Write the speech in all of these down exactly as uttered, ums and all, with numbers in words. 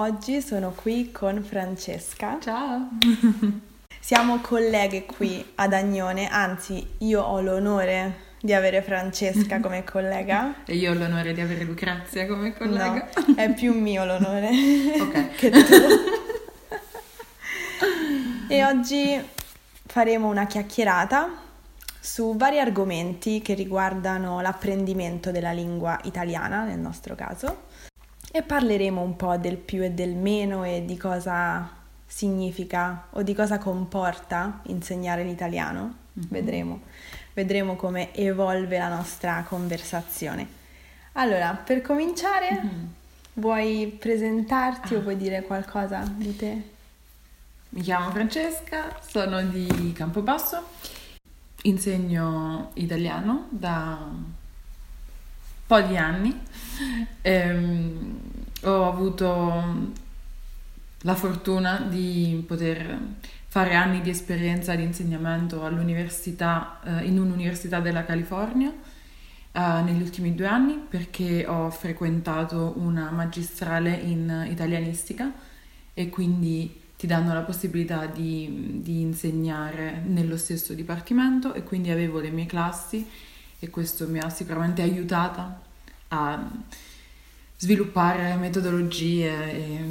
Oggi sono qui con Francesca. Ciao! Siamo colleghe qui ad Agnone, anzi io ho l'onore di avere Francesca come collega. E io ho l'onore di avere Lucrezia come collega. No, è più mio l'onore okay. che tu. E oggi faremo una chiacchierata su vari argomenti che riguardano l'apprendimento della lingua italiana, nel nostro caso, e parleremo un po' del più e del meno e di cosa significa o di cosa comporta insegnare l'italiano. Mm-hmm. Vedremo. Vedremo come evolve la nostra conversazione. Allora, per cominciare, mm-hmm. vuoi presentarti ah. o vuoi dire qualcosa di te? Mi chiamo Francesca, sono di Campobasso, insegno italiano da un po' di anni. Ehm, ho avuto la fortuna di poter fare anni di esperienza di insegnamento all'università, eh, in un'università della California eh, negli ultimi due anni, perché ho frequentato una magistrale in italianistica e quindi ti danno la possibilità di, di insegnare nello stesso dipartimento, e quindi avevo le mie classi e questo mi ha sicuramente aiutata a sviluppare metodologie e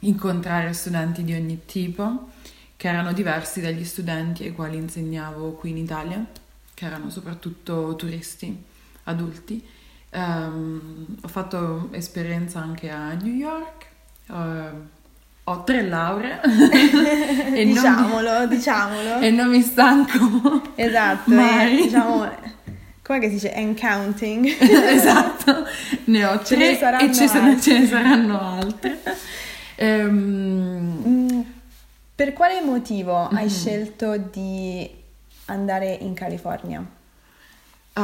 incontrare studenti di ogni tipo, che erano diversi dagli studenti ai quali insegnavo qui in Italia, che erano soprattutto turisti adulti. Um, ho fatto esperienza anche a New York, uh, ho tre lauree. e diciamolo, non mi... diciamolo. E non mi stanco. Esatto, mai. Eh, diciamo, come che si dice? And counting. Esatto, ne ho ce tre ne e ce, sono, ce ne saranno altre. Um, mm. Per quale motivo hai mm. scelto di andare in California? Uh,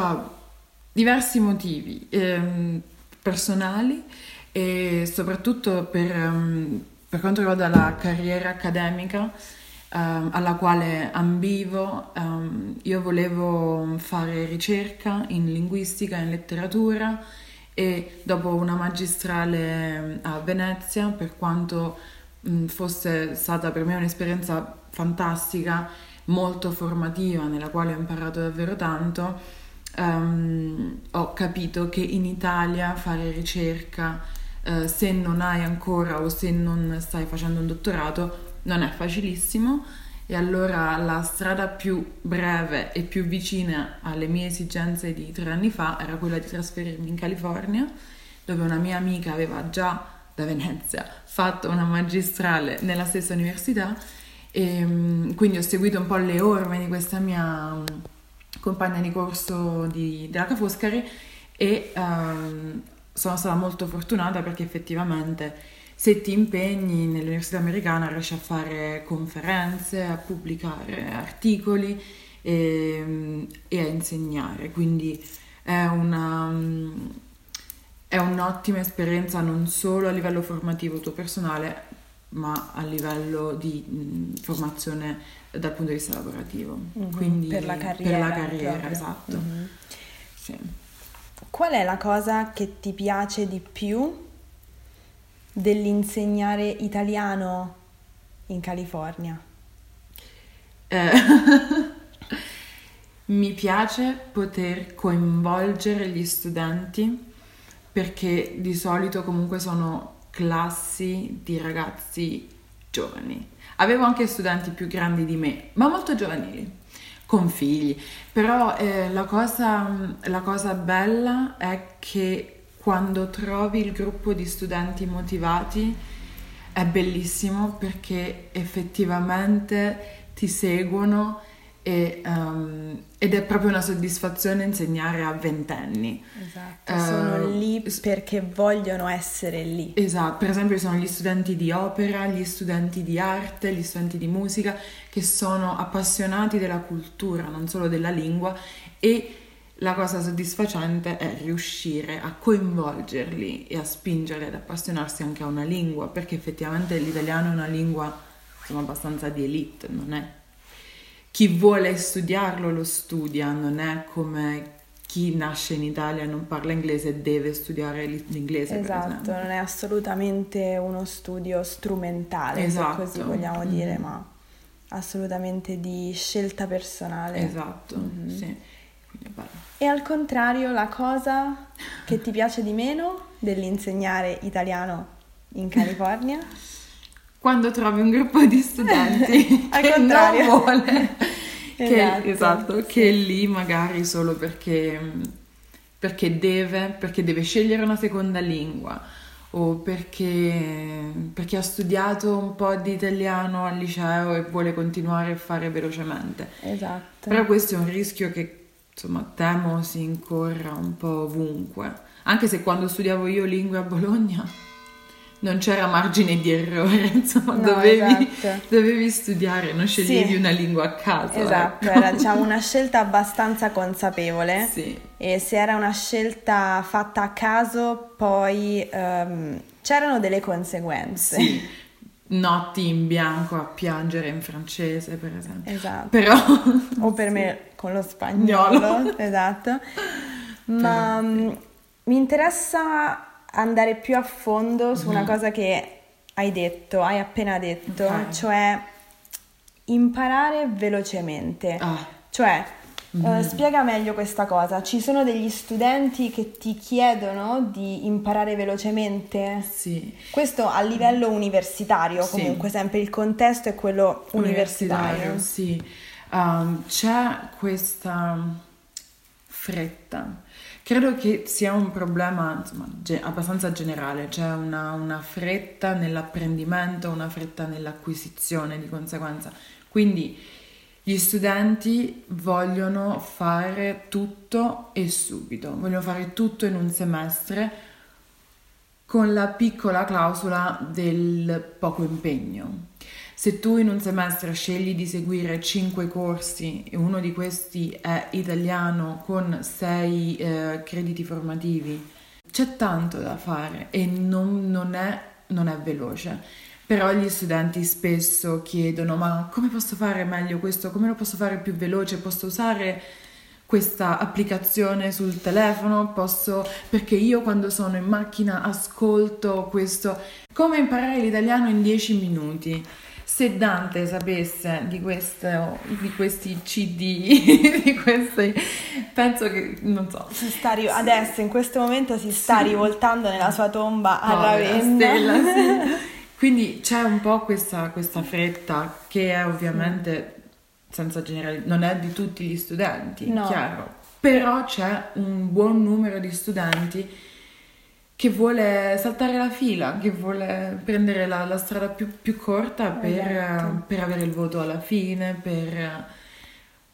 diversi motivi, ehm, personali e soprattutto per, um, per quanto riguarda la carriera accademica um, alla quale ambivo. Um, io volevo fare ricerca in linguistica, in letteratura, e dopo una magistrale a Venezia, per quanto fosse stata per me un'esperienza fantastica, molto formativa, nella quale ho imparato davvero tanto, um, ho capito che in Italia fare ricerca, uh, se non hai ancora o se non stai facendo un dottorato, non è facilissimo, e allora la strada più breve e più vicina alle mie esigenze di tre anni fa era quella di trasferirmi in California, dove una mia amica aveva già da Venezia fatto una magistrale nella stessa università, e quindi ho seguito un po' le orme di questa mia compagna di corso di, della Ca Foscari, e um, sono stata molto fortunata, perché effettivamente se ti impegni nell'università americana riesci a fare conferenze, a pubblicare articoli e, e a insegnare, quindi è una... È un'ottima esperienza non solo a livello formativo tuo personale, ma a livello di formazione dal punto di vista lavorativo. Mm-hmm. Quindi per la carriera, per la carriera esatto. Mm-hmm. Sì. Qual è la cosa che ti piace di più dell'insegnare italiano in California? Eh, mi piace poter coinvolgere gli studenti, perché di solito comunque sono classi di ragazzi giovani. Avevo anche studenti più grandi di me, ma molto giovanili, con figli. Però eh, la cosa, la cosa bella è che quando trovi il gruppo di studenti motivati è bellissimo, perché effettivamente ti seguono, E, um, ed è proprio una soddisfazione insegnare a ventenni. Esatto, uh, sono lì perché vogliono essere lì. Esatto, per esempio sono gli studenti di opera, gli studenti di arte, gli studenti di musica, che sono appassionati della cultura, non solo della lingua, e la cosa soddisfacente è riuscire a coinvolgerli e a spingerli ad appassionarsi anche a una lingua, perché effettivamente l'italiano è una lingua, insomma, abbastanza di elite, non è? Chi vuole studiarlo lo studia, non è come chi nasce in Italia e non parla inglese deve studiare l'inglese. Esatto, non è assolutamente uno studio strumentale, esatto, se così vogliamo mm. dire, ma assolutamente di scelta personale. Esatto, mm-hmm. sì. E al contrario, la cosa che ti piace di meno dell'insegnare italiano in California? Quando trovi un gruppo di studenti al che contrario. non vuole, esatto, che, esatto, sì. che lì magari solo perché, perché deve, perché deve scegliere una seconda lingua, o perché, perché ha studiato un po' di italiano al liceo e vuole continuare a fare velocemente. Esatto. Però questo è un rischio che, insomma, temo si incorra un po' ovunque, anche se quando studiavo io lingue a Bologna non c'era margine di errore, insomma, no, dovevi, esatto. dovevi studiare, non sceglievi sì. una lingua a caso. Esatto, ecco. Era, diciamo, una scelta abbastanza consapevole, sì. e se era una scelta fatta a caso poi um, c'erano delle conseguenze. Sì, notti in bianco a piangere in francese, per esempio. Esatto. Però... o per sì. me con lo spagnolo, esatto. Ma però, sì. mi interessa... andare più a fondo su una cosa che hai detto, hai appena detto, okay. cioè imparare velocemente. Ah. Cioè, mm. eh, spiega meglio questa cosa. Ci sono degli studenti che ti chiedono di imparare velocemente? Sì. Questo a livello universitario, comunque, sì. sempre il contesto è quello universitario. universitario sì. Um, c'è questa fretta. Credo che sia un problema, insomma, ge- abbastanza generale, c'è una, una fretta nell'apprendimento, una fretta nell'acquisizione di conseguenza. Quindi gli studenti vogliono fare tutto e subito, vogliono fare tutto in un semestre con la piccola clausola del poco impegno. Se tu in un semestre scegli di seguire cinque corsi e uno di questi è italiano con sei eh, crediti formativi, c'è tanto da fare e non, non, è, non è veloce. Però gli studenti spesso chiedono: ma come posso fare meglio questo? Come lo posso fare più veloce? Posso usare questa applicazione sul telefono? Posso... perché io quando sono in macchina ascolto questo. Come imparare l'italiano in dieci minuti? Se Dante sapesse di, queste, di questi C D, di queste, penso che, non so. Si sta ri- adesso, in questo momento, si sta sì. rivoltando nella sua tomba a Ravenna. Stella, sì. Quindi c'è un po' questa, questa fretta che è ovviamente, senza generali, non è di tutti gli studenti, no. chiaro. Però c'è un buon numero di studenti che vuole saltare la fila, che vuole prendere la, la strada più, più corta per, esatto. per avere il voto alla fine, per,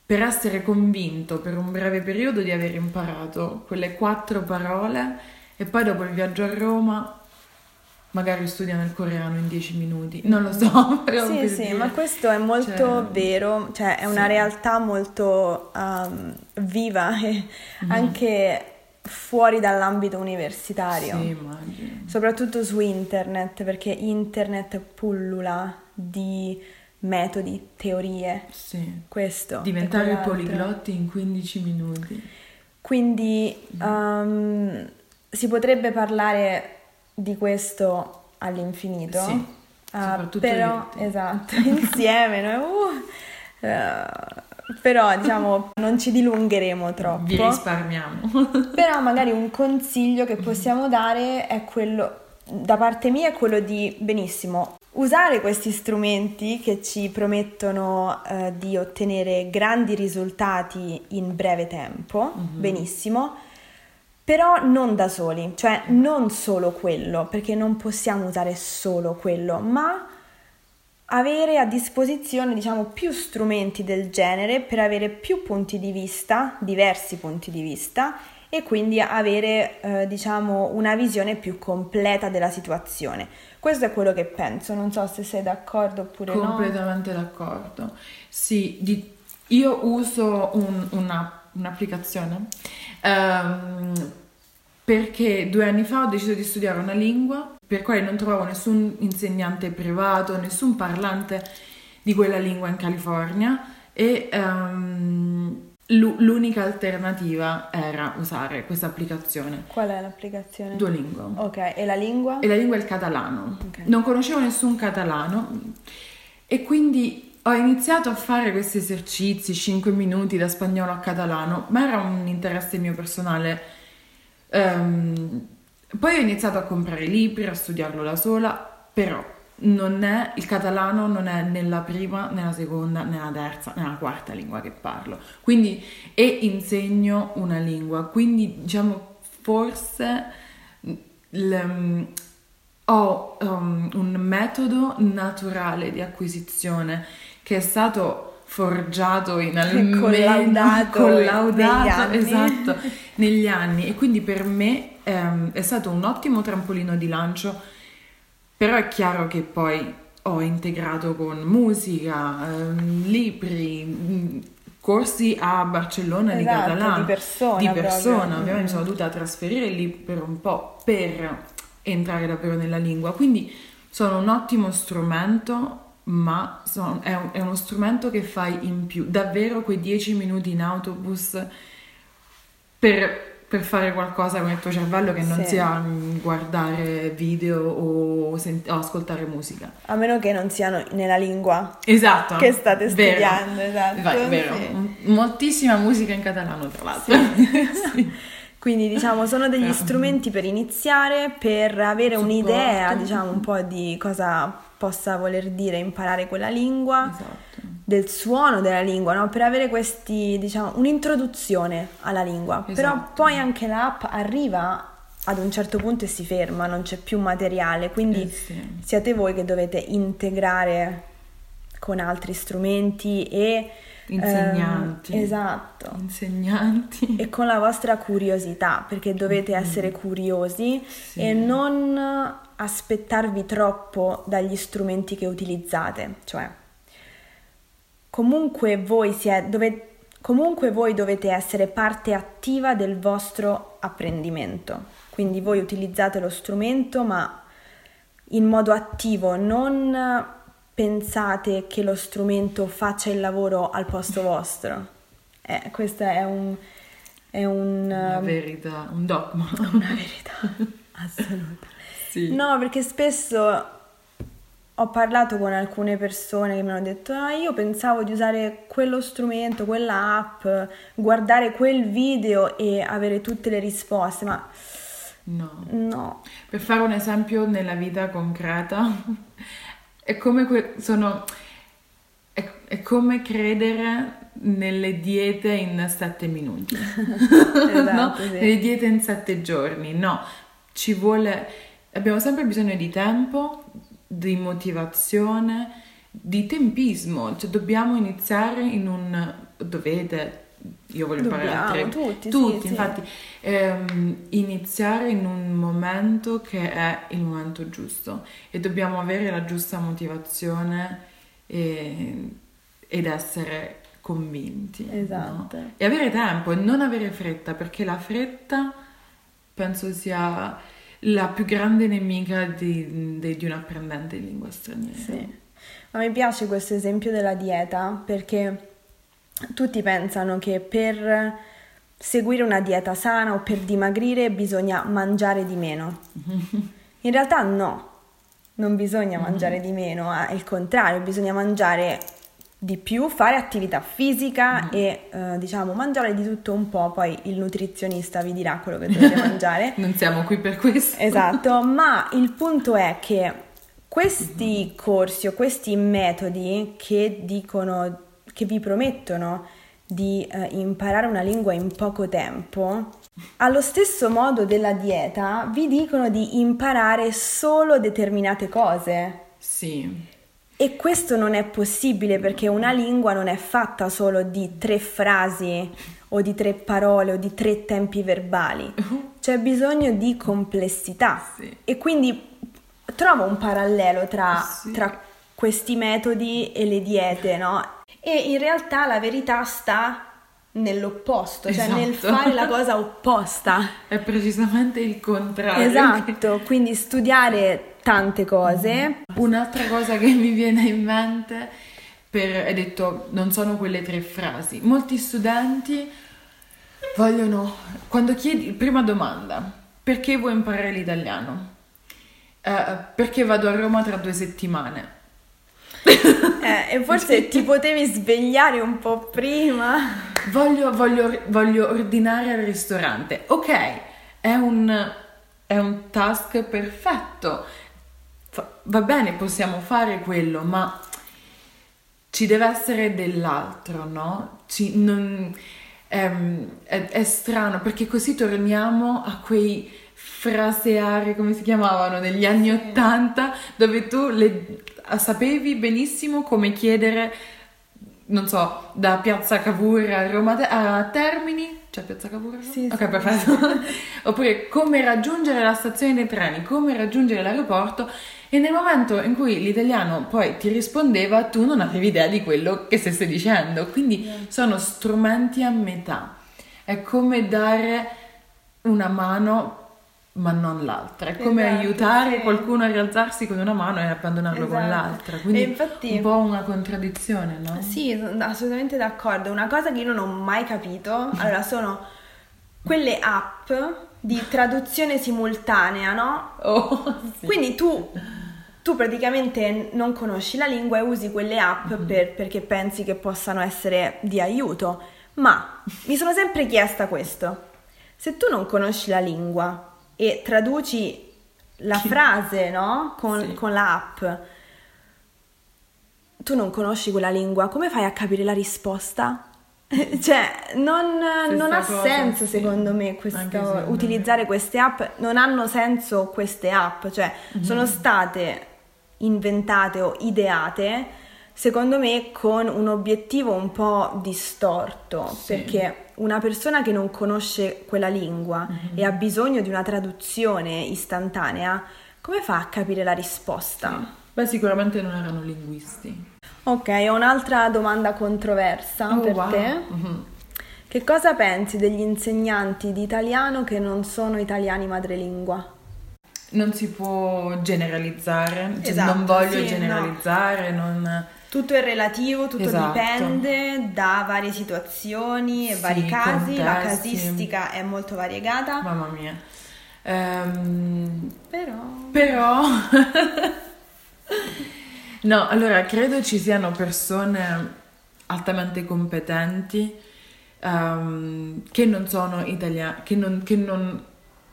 per essere convinto per un breve periodo di aver imparato quelle quattro parole, e poi dopo il viaggio a Roma magari studiano il coreano in dieci minuti, non lo so. Però sì, per sì, dire. Ma questo è molto cioè, vero, cioè è una sì. realtà molto um, viva e mm. anche... fuori dall'ambito universitario, sì, immagino. Soprattutto su internet, perché internet pullula di metodi, teorie, sì. questo, diventare poliglotti in quindici minuti, quindi um, si potrebbe parlare di questo all'infinito, sì. uh, però esatto insieme no? uh, uh, però diciamo non ci dilungheremo troppo, vi risparmiamo. Però magari un consiglio che possiamo dare è quello, da parte mia, è quello di benissimo usare questi strumenti che ci promettono eh, di ottenere grandi risultati in breve tempo, mm-hmm. benissimo, però non da soli, cioè non solo quello, perché non possiamo usare solo quello, ma avere a disposizione, diciamo, più strumenti del genere per avere più punti di vista, diversi punti di vista, e quindi avere, eh, diciamo, una visione più completa della situazione. Questo è quello che penso, non so se sei d'accordo oppure completamente no. Completamente d'accordo. Sì, di... io uso un, una, un'applicazione ehm, perché due anni fa ho deciso di studiare una lingua per cui non trovavo nessun insegnante privato, nessun parlante di quella lingua in California, e um, L- l'unica alternativa era usare questa applicazione. Qual è l'applicazione? Duolingo. Ok, e la lingua? E la lingua è il catalano. Okay. Non conoscevo nessun catalano e quindi ho iniziato a fare questi esercizi, cinque minuti da spagnolo a catalano, ma era un interesse mio personale. Um, poi ho iniziato a comprare libri, a studiarlo da sola, però non è, il catalano non è nella prima, nella seconda, nella terza, nella quarta lingua che parlo, quindi, e insegno una lingua, quindi diciamo forse le, ho um, un metodo naturale di acquisizione che è stato forgiato in almeno collaudato, collaudato negli esatto, negli anni, e quindi per me um, è stato un ottimo trampolino di lancio. Però è chiaro che poi ho integrato con musica, eh, libri, mh, corsi a Barcellona, esatto, di catalano, di persona, di persona ovviamente mm. sono dovuta trasferire lì per un po' per entrare davvero nella lingua, quindi sono un ottimo strumento, ma sono, è, un, è uno strumento che fai in più, davvero quei dieci minuti in autobus per... per fare qualcosa con il tuo cervello che non sì. sia guardare video o, sent- o ascoltare musica. A meno che non siano nella lingua esatto. che state studiando. Vero. Esatto. Vai, vero. Sì. Moltissima musica in catalano, tra l'altro. Sì. Sì. Quindi diciamo sono degli Però... strumenti per iniziare, per avere Supporto. un'idea, diciamo un po' di cosa possa voler dire imparare quella lingua, esatto. del suono della lingua, no? Per avere questi, diciamo, un'introduzione alla lingua. Esatto. Però poi anche l'app arriva ad un certo punto e si ferma, non c'è più materiale, quindi eh sì. siete voi che dovete integrare con altri strumenti e insegnanti. Ehm, esatto. Insegnanti. E con la vostra curiosità, perché dovete mm-hmm. essere curiosi sì. e non aspettarvi troppo dagli strumenti che utilizzate, cioè comunque voi siete, dove, comunque voi dovete essere parte attiva del vostro apprendimento, quindi voi utilizzate lo strumento ma in modo attivo, non pensate che lo strumento faccia il lavoro al posto vostro. Eh, questo è un è un una verità, un dogma, una verità assoluta. Sì. No, perché spesso ho parlato con alcune persone che mi hanno detto ah, io pensavo di usare quello strumento, quella app, guardare quel video e avere tutte le risposte, ma no. no. Per fare un esempio nella vita concreta, è come que- sono è, è come credere nelle diete in sette minuti. Esatto, no? Sì. Le diete in sette giorni, no. Ci vuole... Abbiamo sempre bisogno di tempo, di motivazione, di tempismo, cioè dobbiamo iniziare in un... dovete, io voglio dobbiamo, imparare a tre, tutti, tutti sì, infatti, sì. Ehm, iniziare in un momento che è il momento giusto e dobbiamo avere la giusta motivazione e, ed essere convinti. Esatto. No? E avere tempo e non avere fretta, perché la fretta penso sia... la più grande nemica di, di, di un apprendente di lingua straniera. Sì. Ma mi piace questo esempio della dieta, perché tutti pensano che per seguire una dieta sana o per dimagrire bisogna mangiare di meno. In realtà no, non bisogna mangiare di meno, è il contrario, bisogna mangiare di più, fare attività fisica mm. e eh, diciamo mangiare di tutto un po', poi il nutrizionista vi dirà quello che dovete mangiare. Non siamo qui per questo. Esatto, ma il punto è che questi mm. corsi o questi metodi che dicono, che vi promettono di eh, imparare una lingua in poco tempo, allo stesso modo della dieta vi dicono di imparare solo determinate cose. Sì. E questo non è possibile, perché una lingua non è fatta solo di tre frasi o di tre parole o di tre tempi verbali, c'è bisogno di complessità. Sì. E quindi trovo un parallelo tra, sì. tra questi metodi e le diete, no? E in realtà la verità sta nell'opposto, cioè esatto. nel fare la cosa opposta. È precisamente il contrario. Esatto, quindi studiare tante cose. Un'altra cosa che mi viene in mente per, hai detto, non sono quelle tre frasi. Molti studenti vogliono, quando chiedi, prima domanda, perché vuoi imparare l'italiano? Uh, perché vado a Roma tra due settimane? Eh, e forse ti potevi svegliare un po' prima. Voglio, voglio, voglio ordinare al ristorante. Ok, è un, è un task perfetto. Va bene, possiamo fare quello, ma ci deve essere dell'altro, no? Ci, non, ehm, è, è strano, perché così torniamo a quei fraseari, come si chiamavano, degli anni Ottanta, dove tu le, sapevi benissimo come chiedere, non so, da Piazza Cavour a Roma, a Termini, cioè Piazza Cavour? Sì, ok, sì, perfetto. Sì. Oppure come raggiungere la stazione dei treni, come raggiungere l'aeroporto, e nel momento in cui l'italiano poi ti rispondeva tu non avevi idea di quello che stesse dicendo, quindi yeah. sono strumenti a metà, è come dare una mano ma non l'altra, è come esatto, aiutare sì. qualcuno a rialzarsi con una mano e abbandonarlo esatto. con l'altra, quindi e infatti, un po' una contraddizione, no? Sì, assolutamente d'accordo. Una cosa che io non ho mai capito allora sono quelle app di traduzione simultanea, no? Oh, sì. Quindi tu tu praticamente non conosci la lingua e usi quelle app mm-hmm. per, perché pensi che possano essere di aiuto, ma mi sono sempre chiesta questo: se tu non conosci la lingua e traduci la frase, no? Con, sì. con la app, tu non conosci quella lingua, come fai a capire la risposta? Cioè, non, non ha cosa, senso, sì. secondo me, questo, utilizzare me. queste app. Non hanno senso queste app, cioè, mm-hmm. sono state inventate o ideate, secondo me, con un obiettivo un po' distorto, sì. perché una persona che non conosce quella lingua mm-hmm. e ha bisogno di una traduzione istantanea, come fa a capire la risposta? Sì. Beh, sicuramente non erano linguisti. Ok, ho un'altra domanda controversa oh, per wow. te. Mm-hmm. Che cosa pensi degli insegnanti di italiano che non sono italiani madrelingua? Non si può generalizzare, cioè esatto, non voglio sì, generalizzare, no. non... Tutto è relativo, tutto esatto. dipende da varie situazioni e sì, vari casi, contesti. La casistica è molto variegata. Mamma mia. Ehm, però... Però... no, allora, credo ci siano persone altamente competenti um, che non sono italiane, che non, che non,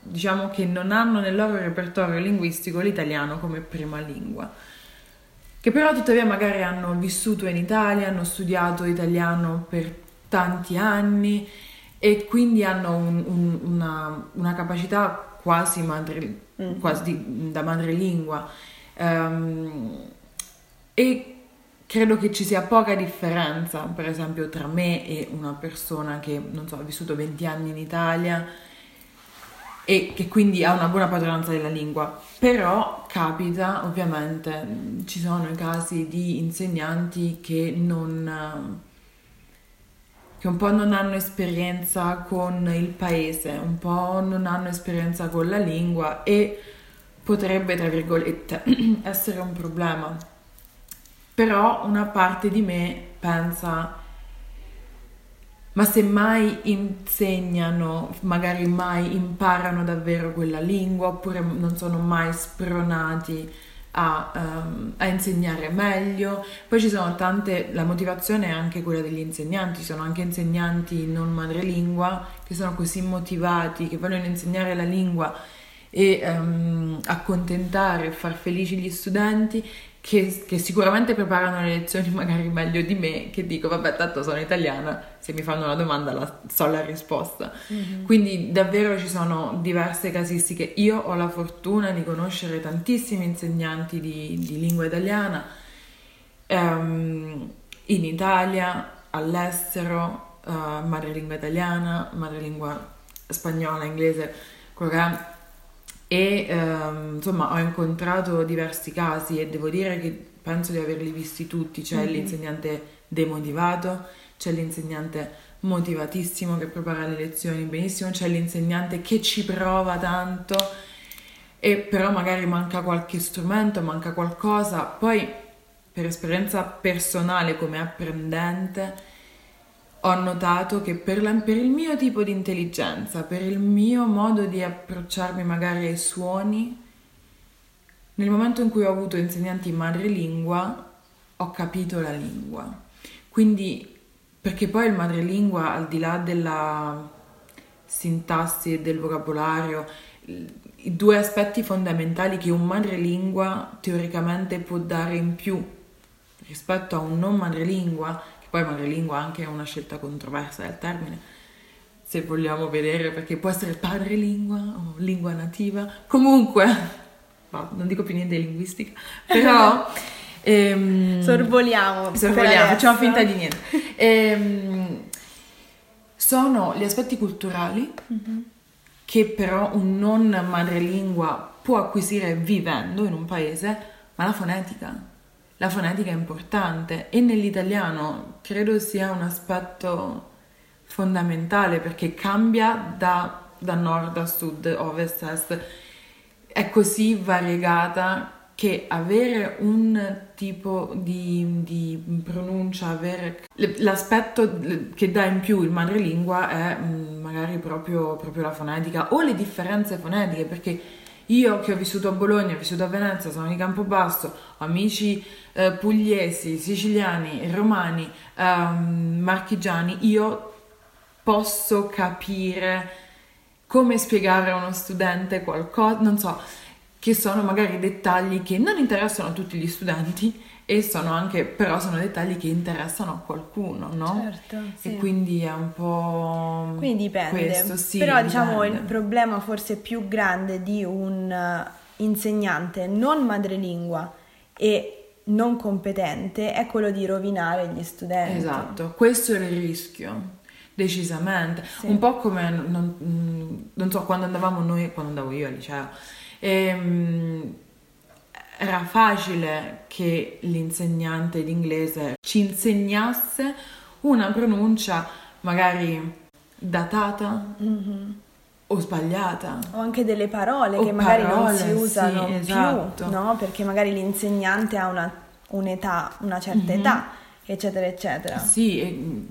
diciamo che non hanno nel loro repertorio linguistico l'italiano come prima lingua, che però tuttavia magari hanno vissuto in Italia, hanno studiato italiano per tanti anni e quindi hanno un, un, una, una capacità quasi, madre, mm-hmm. quasi di, da madrelingua, um, e credo che ci sia poca differenza, per esempio, tra me e una persona che, non so, ha vissuto venti anni in Italia e che quindi ha una buona padronanza della lingua. Però capita, ovviamente, ci sono i casi di insegnanti che non che un po' non hanno esperienza con il paese, un po' non hanno esperienza con la lingua, e potrebbe, tra virgolette, essere un problema. Però una parte di me pensa: ma se mai insegnano, magari mai imparano davvero quella lingua, oppure non sono mai spronati a, um, a insegnare meglio. Poi ci sono tante, la motivazione è anche quella degli insegnanti, ci sono anche insegnanti non madrelingua che sono così motivati, che vogliono insegnare la lingua e um, accontentare, far felici gli studenti, Che, che sicuramente preparano le lezioni magari meglio di me, che dico vabbè, tanto sono italiana, se mi fanno una domanda la, so la risposta. Mm-hmm. Quindi davvero ci sono diverse casistiche. Io ho la fortuna di conoscere tantissimi insegnanti di, di lingua italiana ehm, in Italia, all'estero, eh, madrelingua italiana, madrelingua spagnola, inglese, quello che è. E ehm, insomma, ho incontrato diversi casi e devo dire che penso di averli visti tutti. C'è mm-hmm. l'insegnante demotivato, c'è l'insegnante motivatissimo che prepara le lezioni benissimo, c'è l'insegnante che ci prova tanto e però magari manca qualche strumento, manca qualcosa. Poi per esperienza personale come apprendente, ho notato che per, la, per il mio tipo di intelligenza, per il mio modo di approcciarmi magari ai suoni, nel momento in cui ho avuto insegnanti madrelingua, ho capito la lingua. Quindi, perché poi il madrelingua, al di là della sintassi e del vocabolario, i due aspetti fondamentali che un madrelingua teoricamente può dare in più rispetto a un non madrelingua, che poi madrelingua anche è una scelta controversa del termine, se vogliamo vedere, perché può essere padrelingua o lingua nativa, comunque... No, non dico più niente di linguistica, però ehm, sorvoliamo, sorvoliamo facciamo finta di niente. Ehm, sono gli aspetti culturali mm-hmm. che però un non madrelingua può acquisire vivendo in un paese, ma la fonetica, la fonetica è importante e nell'italiano credo sia un aspetto fondamentale perché cambia da, da nord a sud, ovest a est. È così variegata che avere un tipo di, di pronuncia, avere l'aspetto che dà in più il madrelingua è magari proprio, proprio la fonetica o le differenze fonetiche, perché io che ho vissuto a Bologna, ho vissuto a Venezia, sono di Campobasso, ho amici eh, pugliesi, siciliani, romani, eh, marchigiani, io posso capire... come spiegare a uno studente qualcosa, non so, che sono magari dettagli che non interessano a tutti gli studenti e sono anche, però sono dettagli che interessano a qualcuno, no? Certo, sì. E quindi è un po' quindi dipende. Questo, sì, però dipende. Diciamo il problema forse più grande di un insegnante non madrelingua e non competente è quello di rovinare gli studenti. Esatto, questo è il rischio. Decisamente, sì. Un po' come non, non so quando andavamo noi, quando andavo io al liceo ehm, era facile che l'insegnante d'inglese ci insegnasse una pronuncia magari datata mm-hmm. o sbagliata o anche delle parole o che magari parole, non si usano sì, esatto. più, no? Perché magari l'insegnante ha una, un'età, una certa mm-hmm. età, eccetera eccetera. Sì, e,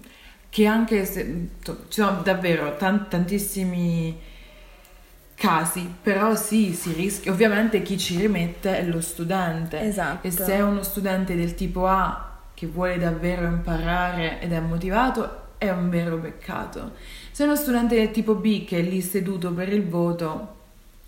che anche se ci sono davvero tant, tantissimi casi, però sì, si rischia. Ovviamente chi ci rimette è lo studente. Esatto. E se è uno studente del tipo A che vuole davvero imparare ed è motivato, è un vero peccato. Se è uno studente del tipo B che è lì seduto per il voto,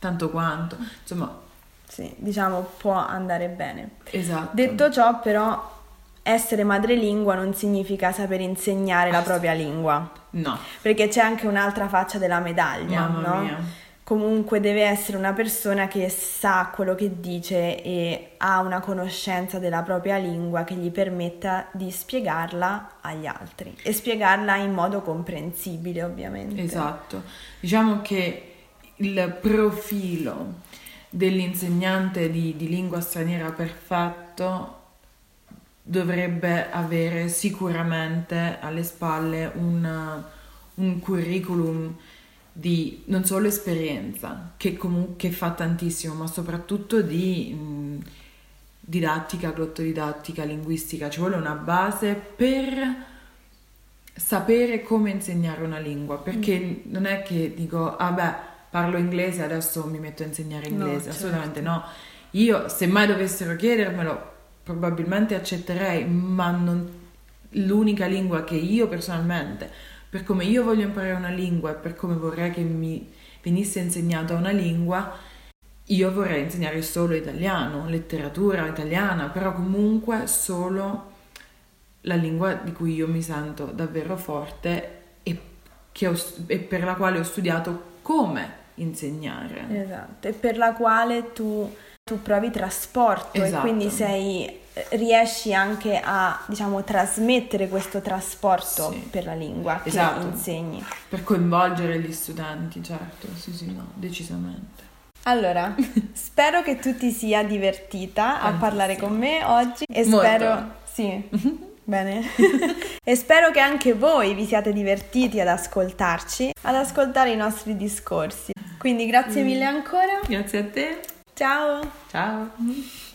tanto quanto. Insomma, sì, diciamo può andare bene. Esatto. Detto ciò, però... essere madrelingua non significa saper insegnare la propria lingua. No. Perché c'è anche un'altra faccia della medaglia, mamma no? Mia. Comunque deve essere una persona che sa quello che dice e ha una conoscenza della propria lingua che gli permetta di spiegarla agli altri e spiegarla in modo comprensibile, ovviamente. Esatto. Diciamo che il profilo dell'insegnante di, di lingua straniera perfetto dovrebbe avere sicuramente alle spalle un, un curriculum di non solo esperienza, che comunque fa tantissimo, ma soprattutto di mh, didattica, glottodidattica, linguistica. Ci vuole una base per sapere come insegnare una lingua, perché mm. non è che dico, ah beh, parlo inglese, adesso mi metto a insegnare inglese, no, assolutamente certo. No. Io, se mai dovessero chiedermelo, probabilmente accetterei, ma non... l'unica lingua che io personalmente, per come io voglio imparare una lingua e per come vorrei che mi venisse insegnata una lingua, io vorrei insegnare solo italiano, letteratura italiana, però comunque solo la lingua di cui io mi sento davvero forte e, che ho, e per la quale ho studiato come insegnare. Esatto, e per la quale tu... tu provi trasporto esatto. E quindi sei riesci anche a diciamo trasmettere questo trasporto sì. per la lingua esatto. che insegni, per coinvolgere gli studenti, certo, sì sì, no, decisamente. Allora, spero che tu ti sia divertita a parlare con me oggi e molto. Spero sì. Bene. E spero che anche voi vi siate divertiti ad ascoltarci, ad ascoltare i nostri discorsi. Quindi grazie mm. mille ancora. Grazie a te. Ciao! Ciao!